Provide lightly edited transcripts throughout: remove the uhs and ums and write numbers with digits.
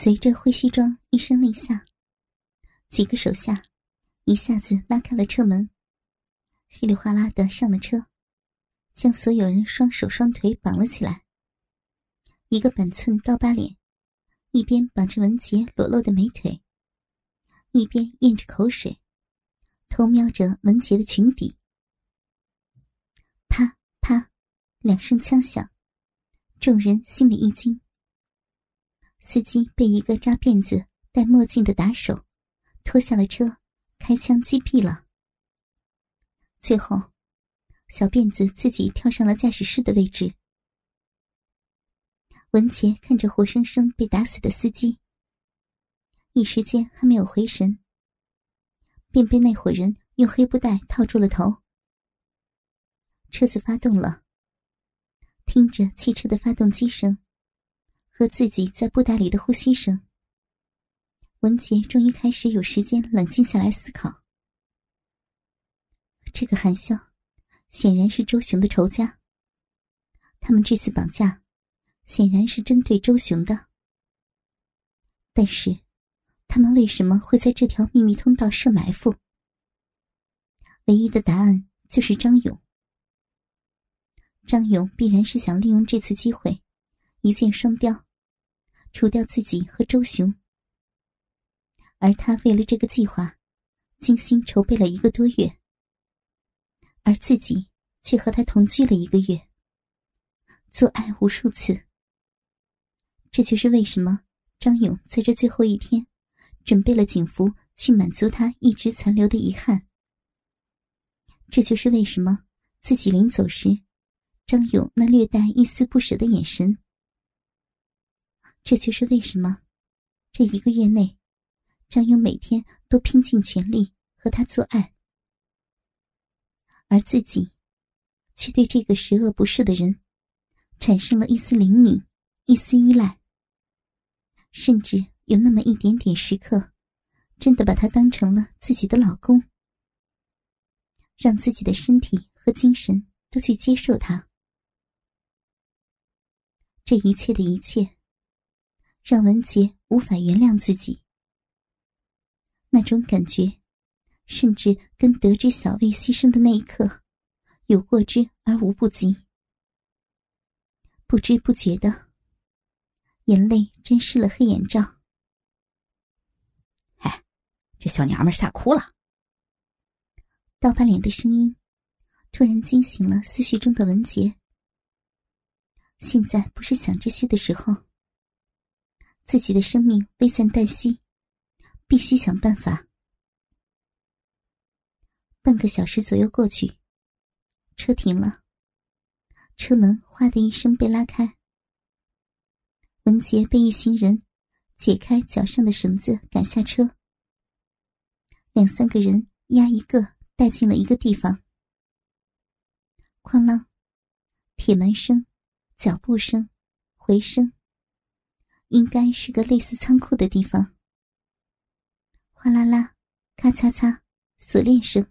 随着灰西装一声令下，几个手下一下子拉开了车门，稀里哗啦的上了车，将所有人双手双腿绑了起来，一个板寸刀疤脸一边绑着文杰裸露的美腿，一边咽着口水偷瞄着文杰的裙底。啪啪两声枪响，众人心里一惊。司机被一个扎辫子戴墨镜的打手拖下了车，开枪击毙了。最后小辫子自己跳上了驾驶室的位置。文杰看着活生生被打死的司机，一时间还没有回神，便被那伙人用黑布带套住了头。车子发动了，听着汽车的发动机声和自己在布袋里的呼吸声，文杰终于开始有时间冷静下来思考。这个含笑显然是周雄的仇家，他们这次绑架显然是针对周雄的，但是他们为什么会在这条秘密通道设埋伏？唯一的答案就是张勇。张勇必然是想利用这次机会一箭双雕，除掉自己和周雄，而他为了这个计划精心筹备了一个多月，而自己却和他同居了一个月，做爱无数次。这就是为什么张勇在这最后一天准备了警服去满足他一直残留的遗憾。这就是为什么自己临走时张勇那略带一丝不舍的眼神。这就是为什么这一个月内张勇每天都拼尽全力和他做爱，而自己却对这个十恶不赦的人产生了一丝灵敏，一丝依赖，甚至有那么一点点时刻真的把他当成了自己的老公，让自己的身体和精神都去接受他。这一切的一切让文杰无法原谅自己，那种感觉甚至跟得知小魏牺牲的那一刻有过之而无不及。不知不觉的眼泪沾湿了黑眼罩。哎，这小娘们吓哭了。刀疤脸的声音突然惊醒了思绪中的文杰。现在不是想这些的时候，自己的生命危在旦夕，必须想办法。半个小时左右过去，车停了，车门哗的一声被拉开，文杰被一行人解开脚上的绳子赶下车，两三个人压一个带进了一个地方。哐啷，铁门声，脚步声，回声，应该是个类似仓库的地方。哗啦啦，咔嚓嚓，锁链声。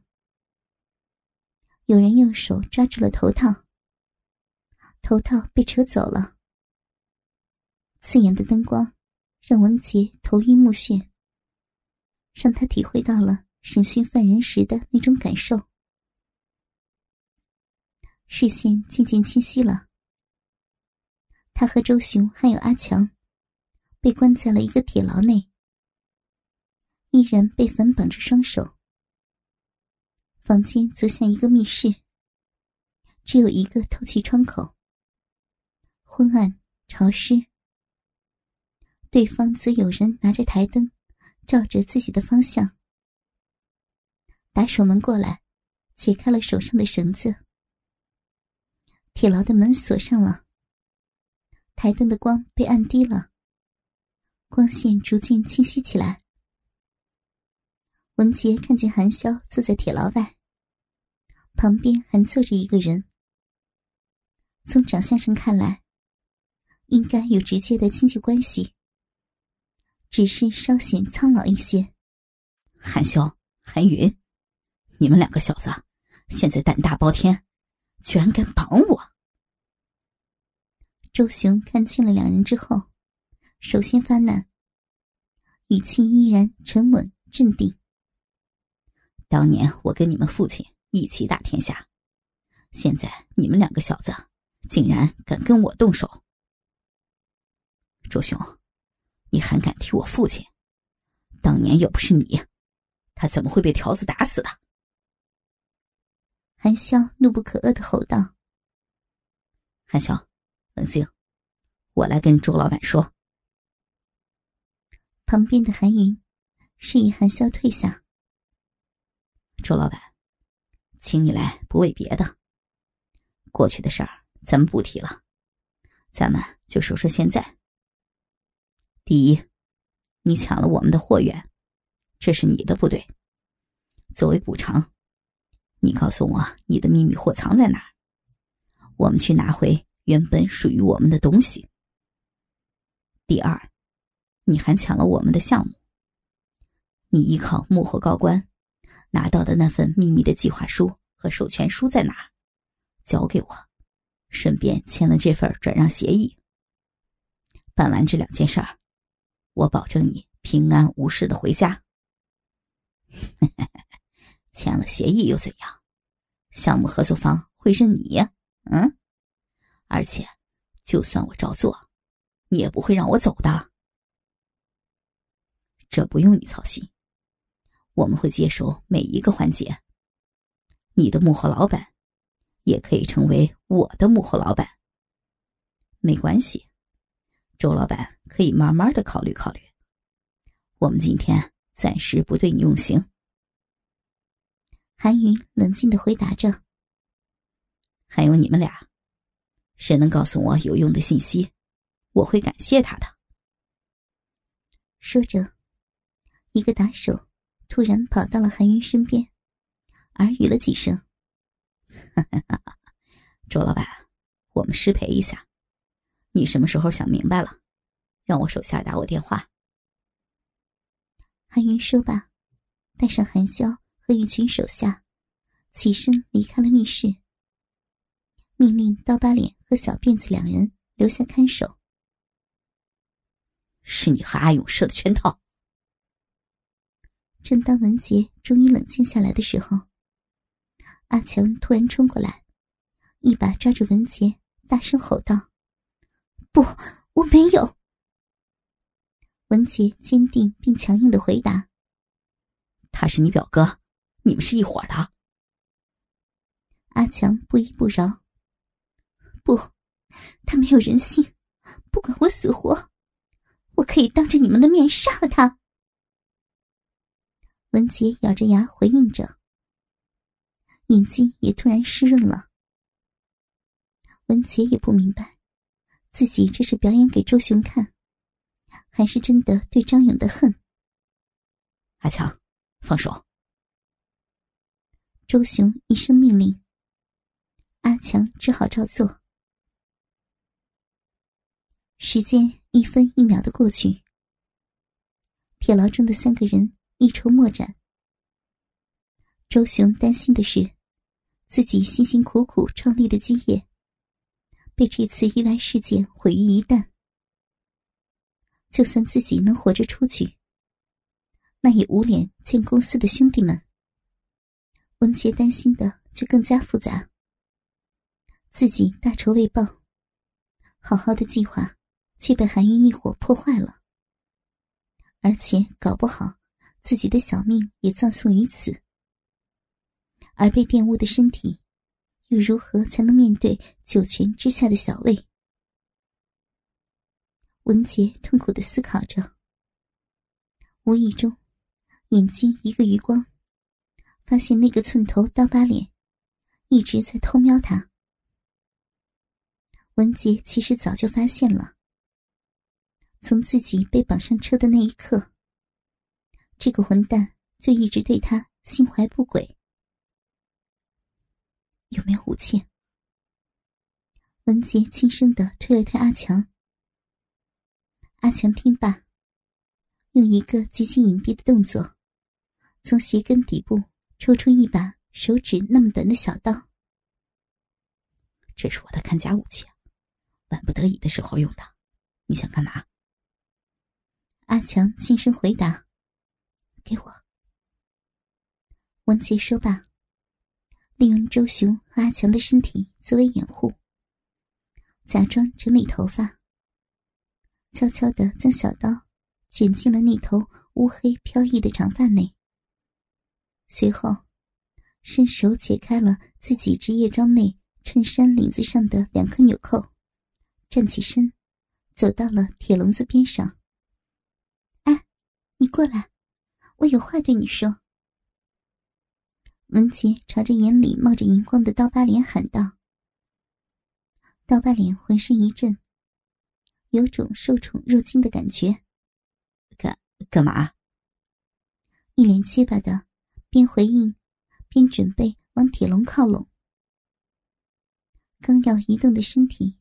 有人用手抓住了头套，头套被扯走了。刺眼的灯光让文杰头晕目眩，让他体会到了审讯犯人时的那种感受。视线渐渐清晰了，他和周雄还有阿强被关在了一个铁牢内，依然被反绑着双手。房间则像一个密室，只有一个透气窗口，昏暗潮湿。对方则有人拿着台灯照着自己的方向。打手们过来解开了手上的绳子，铁牢的门锁上了，台灯的光被按低了，光线逐渐清晰起来。文杰看见韩潇坐在铁牢外，旁边还坐着一个人，从长相上看来应该有直接的亲戚关系，只是稍显苍老一些。韩潇、韩云，你们两个小子现在胆大包天，居然敢绑我！周雄看清了两人之后首先发难，语气依然沉稳镇定。当年我跟你们父亲一起打天下，现在你们两个小子竟然敢跟我动手。周兄，你还敢提我父亲？当年要不是你，他怎么会被条子打死的？韩潇怒不可遏地吼道。韩潇，冷静，我来跟周老板说。旁边的韩云示意韩潇退下。周老板，请你来不为别的，过去的事儿咱们不提了，咱们就说说现在。第一，你抢了我们的货源，这是你的不对，作为补偿，你告诉我你的秘密货藏在哪儿，我们去拿回原本属于我们的东西。第二，你还抢了我们的项目，你依靠幕后高官拿到的那份秘密的计划书和授权书在哪儿？交给我，顺便签了这份转让协议。办完这两件事儿，我保证你平安无事的回家。签了协议又怎样？项目合作方会是你？而且，就算我照做，你也不会让我走的。这不用你操心。我们会接手每一个环节，你的幕后老板也可以成为我的幕后老板，没关系，周老板可以慢慢的考虑考虑，我们今天暂时不对你用刑。韩云冷静的回答着。还有你们俩，谁能告诉我有用的信息，我会感谢他的。说着，一个打手突然跑到了韩云身边，耳语了几声。周老板，我们失陪一下，你什么时候想明白了，让我手下打我电话。韩云说罢，带上韩潇和一群手下，起身离开了密室，命令刀疤脸和小辫子两人留下看守。是你和阿勇设的圈套。正当文杰终于冷静下来的时候，阿强突然冲过来，一把抓住文杰，大声吼道：“不，我没有！”文杰坚定并强硬的回答：“他是你表哥，你们是一伙的。”阿强不依不饶：“不，他没有人性，不管我死活，我可以当着你们的面杀了他。”文杰咬着牙回应着，眼睛也突然湿润了。文杰也不明白，自己这是表演给周雄看，还是真的对张勇的恨。阿强，放手！周雄一声命令，阿强只好照做。时间一分一秒的过去，铁牢中的三个人一筹莫展。周雄担心的是，自己辛辛苦苦创立的基业被这次意外事件毁于一旦，就算自己能活着出去，那也无脸见公司的兄弟们。文杰担心的就更加复杂，自己大仇未报，好好的计划却被韩云一伙破坏了，而且搞不好自己的小命也葬送于此，而被玷污的身体又如何才能面对九泉之下的小魏？文杰痛苦地思考着，无意中眼睛一个余光，发现那个寸头刀疤脸一直在偷瞄他。文杰其实早就发现了，从自己被绑上车的那一刻，这个混蛋就一直对他心怀不轨。有没有武器？文杰轻声地推了推阿强。阿强听罢，用一个极其隐蔽的动作，从鞋跟底部抽出一把手指那么短的小刀。这是我的看家武器，万不得已的时候用的。你想干嘛？阿强轻声回答：“给我。”文杰说罢，利用周雄和阿强的身体作为掩护，假装整理头发，悄悄地将小刀卷进了那头乌黑飘逸的长发内。随后伸手解开了自己职业装内衬衫领子上的2颗纽扣，站起身走到了铁笼子边上。“哎，你过来，我有话对你说。”文杰朝着眼里冒着荧光的刀疤脸喊道。刀疤脸浑身一震，有种受宠若惊的感觉。“干嘛？”一脸结巴的边回应边准备往铁笼靠拢，刚要移动的身体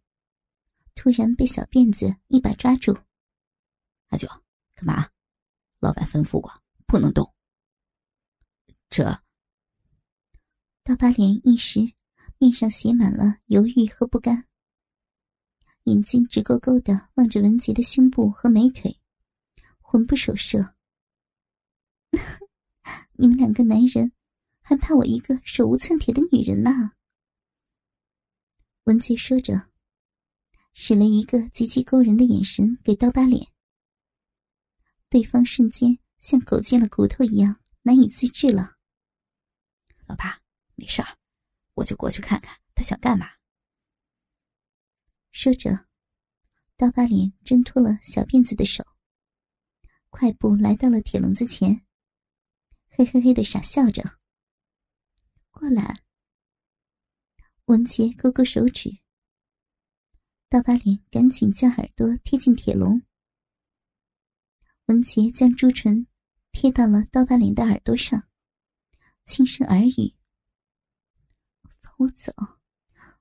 突然被小辫子一把抓住。“阿九，干嘛？老板吩咐过不能动。”这刀疤脸一时面上写满了犹豫和不甘，眼睛直勾勾地望着文杰的胸部和美腿，魂不守舍。“你们2个男人还怕我一个手无寸铁的女人呢？”文杰说着，使了一个极其勾人的眼神给刀疤脸，对方瞬间像狗见了骨头一样难以自制了。“老爸，没事儿，我就过去看看他想干嘛。”说着，刀疤脸挣脱了小辫子的手，快步来到了铁笼子前，嘿嘿嘿地傻笑着。“过来。”文杰勾勾手指，刀疤脸赶紧将耳朵贴近铁笼。文杰将朱唇贴到了刀疤脸的耳朵上，轻声耳语：“我走，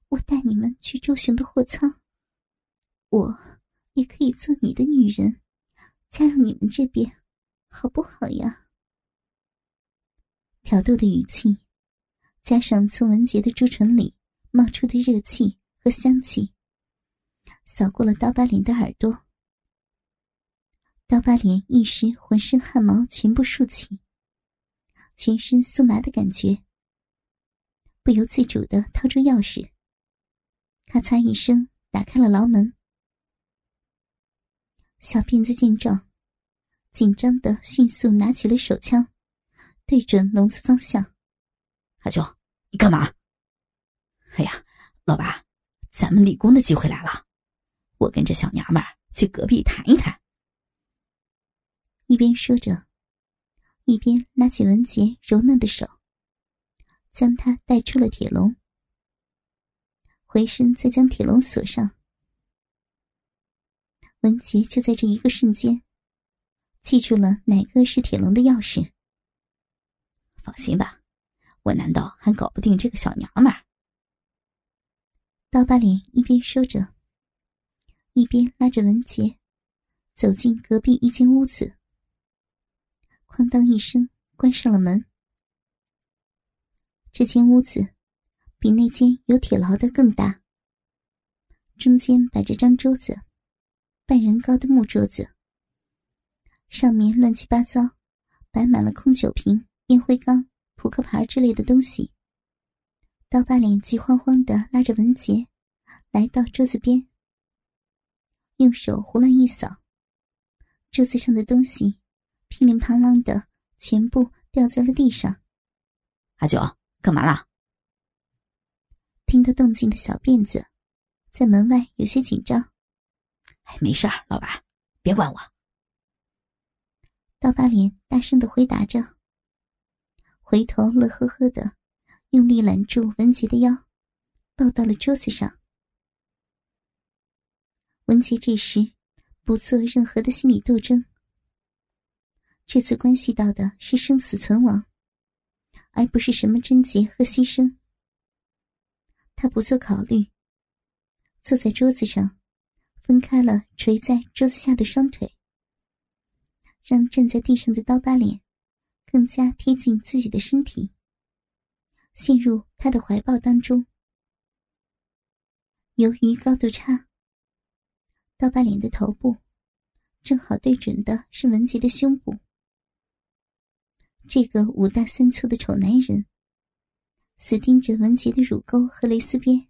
我带你们去周雄的货仓，我也可以做你的女人，加入你们这边好不好呀？”挑逗的语气加上从文杰的朱唇里冒出的热气和香气，扫过了刀疤脸的耳朵。刀疤脸一时浑身汗毛全部竖起，全身酥麻的感觉，不由自主地掏出钥匙，咔嚓一声打开了牢门。小辫子见状，紧张地迅速拿起了手枪，对准笼子方向。“阿九，你干嘛？”“哎呀，老爸，咱们立功的机会来了，我跟这小娘们儿去隔壁谈一谈。”一边说着，一边拉起文杰柔嫩的手，将他带出了铁笼，回身再将铁笼锁上。文杰就在这一个瞬间记住了哪个是铁笼的钥匙。“放心吧，我难道还搞不定这个小娘们儿？”刀疤脸一边说着，一边拉着文杰走进隔壁一间屋子，哐当一声关上了门。这间屋子比那间有铁牢的更大，中间摆着张桌子，半人高的木桌子，上面乱七八糟摆满了空酒瓶、烟灰缸、扑克牌之类的东西。刀疤脸急慌慌地拉着文杰来到桌子边，用手胡乱一扫，桌子上的东西噼里啪啦的全部掉在了地上。“阿九，干嘛啦？”听到动静的小辫子在门外有些紧张。“哎，没事儿，老爸，别管我。”刀疤脸大声地回答着，回头乐呵呵地用力揽住文杰的腰，抱到了桌子上。文杰这时不做任何的心理斗争，这次关系到的是生死存亡，而不是什么贞洁和牺牲。他不做考虑，坐在桌子上，分开了垂在桌子下的双腿，让站在地上的刀疤脸更加贴近自己的身体，陷入他的怀抱当中。由于高度差，刀疤脸的头部正好对准的是文杰的胸部。这个五大三粗的丑男人死盯着文杰的乳沟和蕾丝边，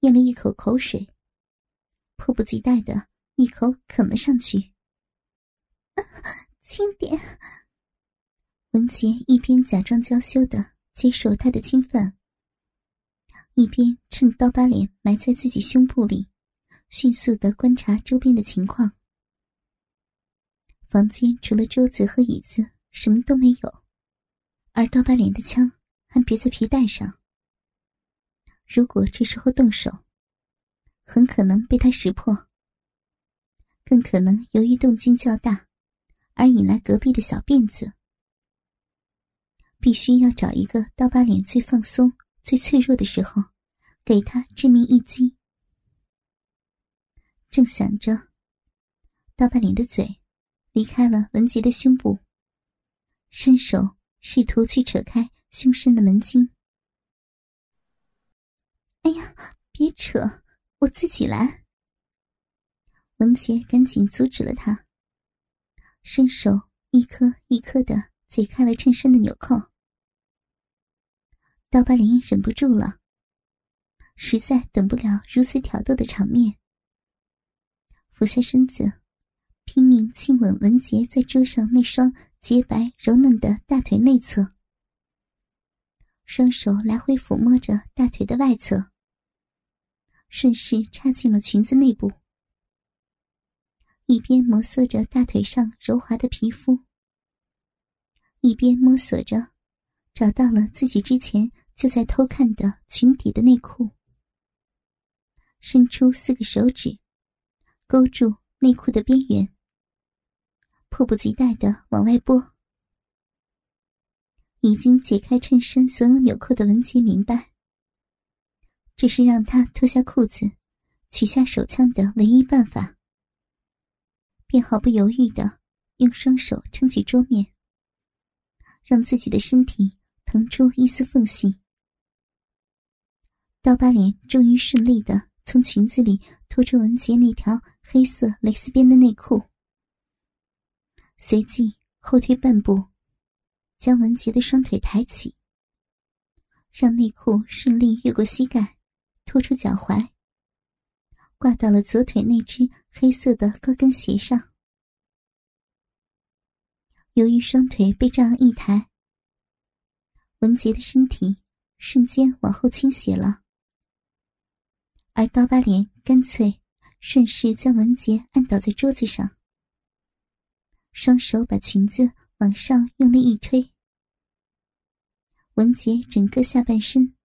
咽了一口口水，迫不及待的一口啃了上去。轻点。文杰一边假装娇羞的接受他的侵犯，一边趁刀疤脸埋在自己胸部里，迅速的观察周边的情况。房间除了桌子和椅子什么都没有，而刀疤脸的枪还别在皮带上，如果这时候动手，很可能被他识破，更可能由于动静较大而引来隔壁的小辫子。必须要找一个刀疤脸最放松最脆弱的时候，给他致命一击。正想着，刀疤脸的嘴离开了文杰的胸部，伸手试图去扯开胸身的门襟。哎呀，别扯，我自己来。文杰赶紧阻止了他，伸手一颗一颗的解开了衬衫的纽扣。刀疤脸忍不住了，实在等不了如此挑逗的场面，俯下身子拼命亲吻文杰在桌上那双洁白柔嫩的大腿内侧，双手来回抚摸着大腿的外侧，顺势插进了裙子内部，一边摩挲着大腿上柔滑的皮肤，一边摸索着找到了自己之前就在偷看的裙底的内裤，伸出4个手指勾住内裤的边缘，迫不及待地往外拨。已经解开衬衫所有纽扣的文杰明白，这是让他脱下裤子取下手枪的唯一办法，便毫不犹豫地用双手撑起桌面，让自己的身体腾出一丝缝隙。刀疤脸终于顺利地从裙子里脱出文杰那条黑色蕾丝边的内裤，随即后退半步，将文杰的双腿抬起，让内裤顺利越过膝盖，脱出脚踝，挂到了左腿那只黑色的高跟鞋上。由于双腿被这样一抬，文杰的身体瞬间往后倾斜了，而刀疤脸干脆顺势将文杰按倒在桌子上，双手把裙子往上用力一推，文杰整个下半身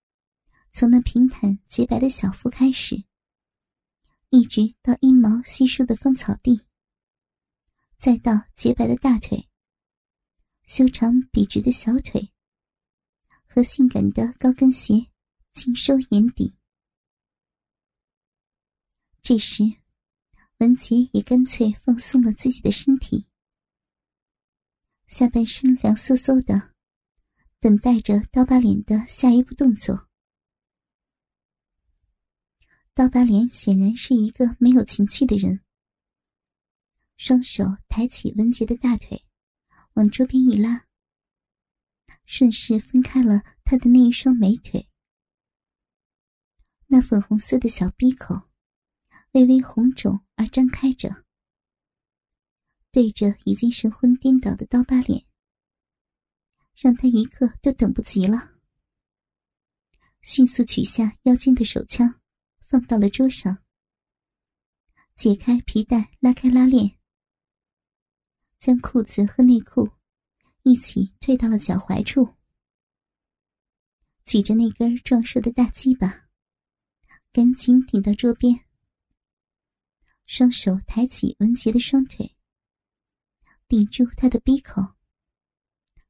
从那平坦洁白的小腹开始，一直到阴毛稀疏的芳草地，再到洁白的大腿、修长笔直的小腿和性感的高跟鞋，尽收眼底。这时文杰也干脆放松了自己的身体，下半身凉飕飕的，等待着刀疤脸的下一步动作。刀疤脸显然是一个没有情趣的人，双手抬起文杰的大腿往桌边一拉，顺势分开了他的那一双美腿，那粉红色的小鼻口微微红肿而张开着，对着已经神魂颠倒的刀疤脸，让他一个都等不及了，迅速取下腰间的手枪放到了桌上，解开皮带，拉开拉链，将裤子和内裤一起退到了脚踝处，举着那根壮硕的大鸡巴赶紧顶到桌边，双手抬起文杰的双腿，顶住他的鼻口，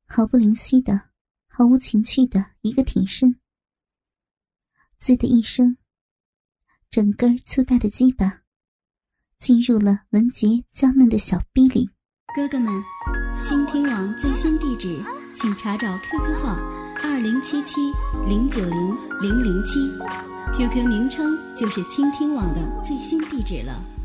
毫不灵犀的毫无情趣的一个挺身，滋的一声，整根粗大的鸡巴进入了文杰娇嫩的小逼里。哥哥们，倾听网最新地址，请查找 QQ 号2077090007，QQ 名称就是倾听网的最新地址了。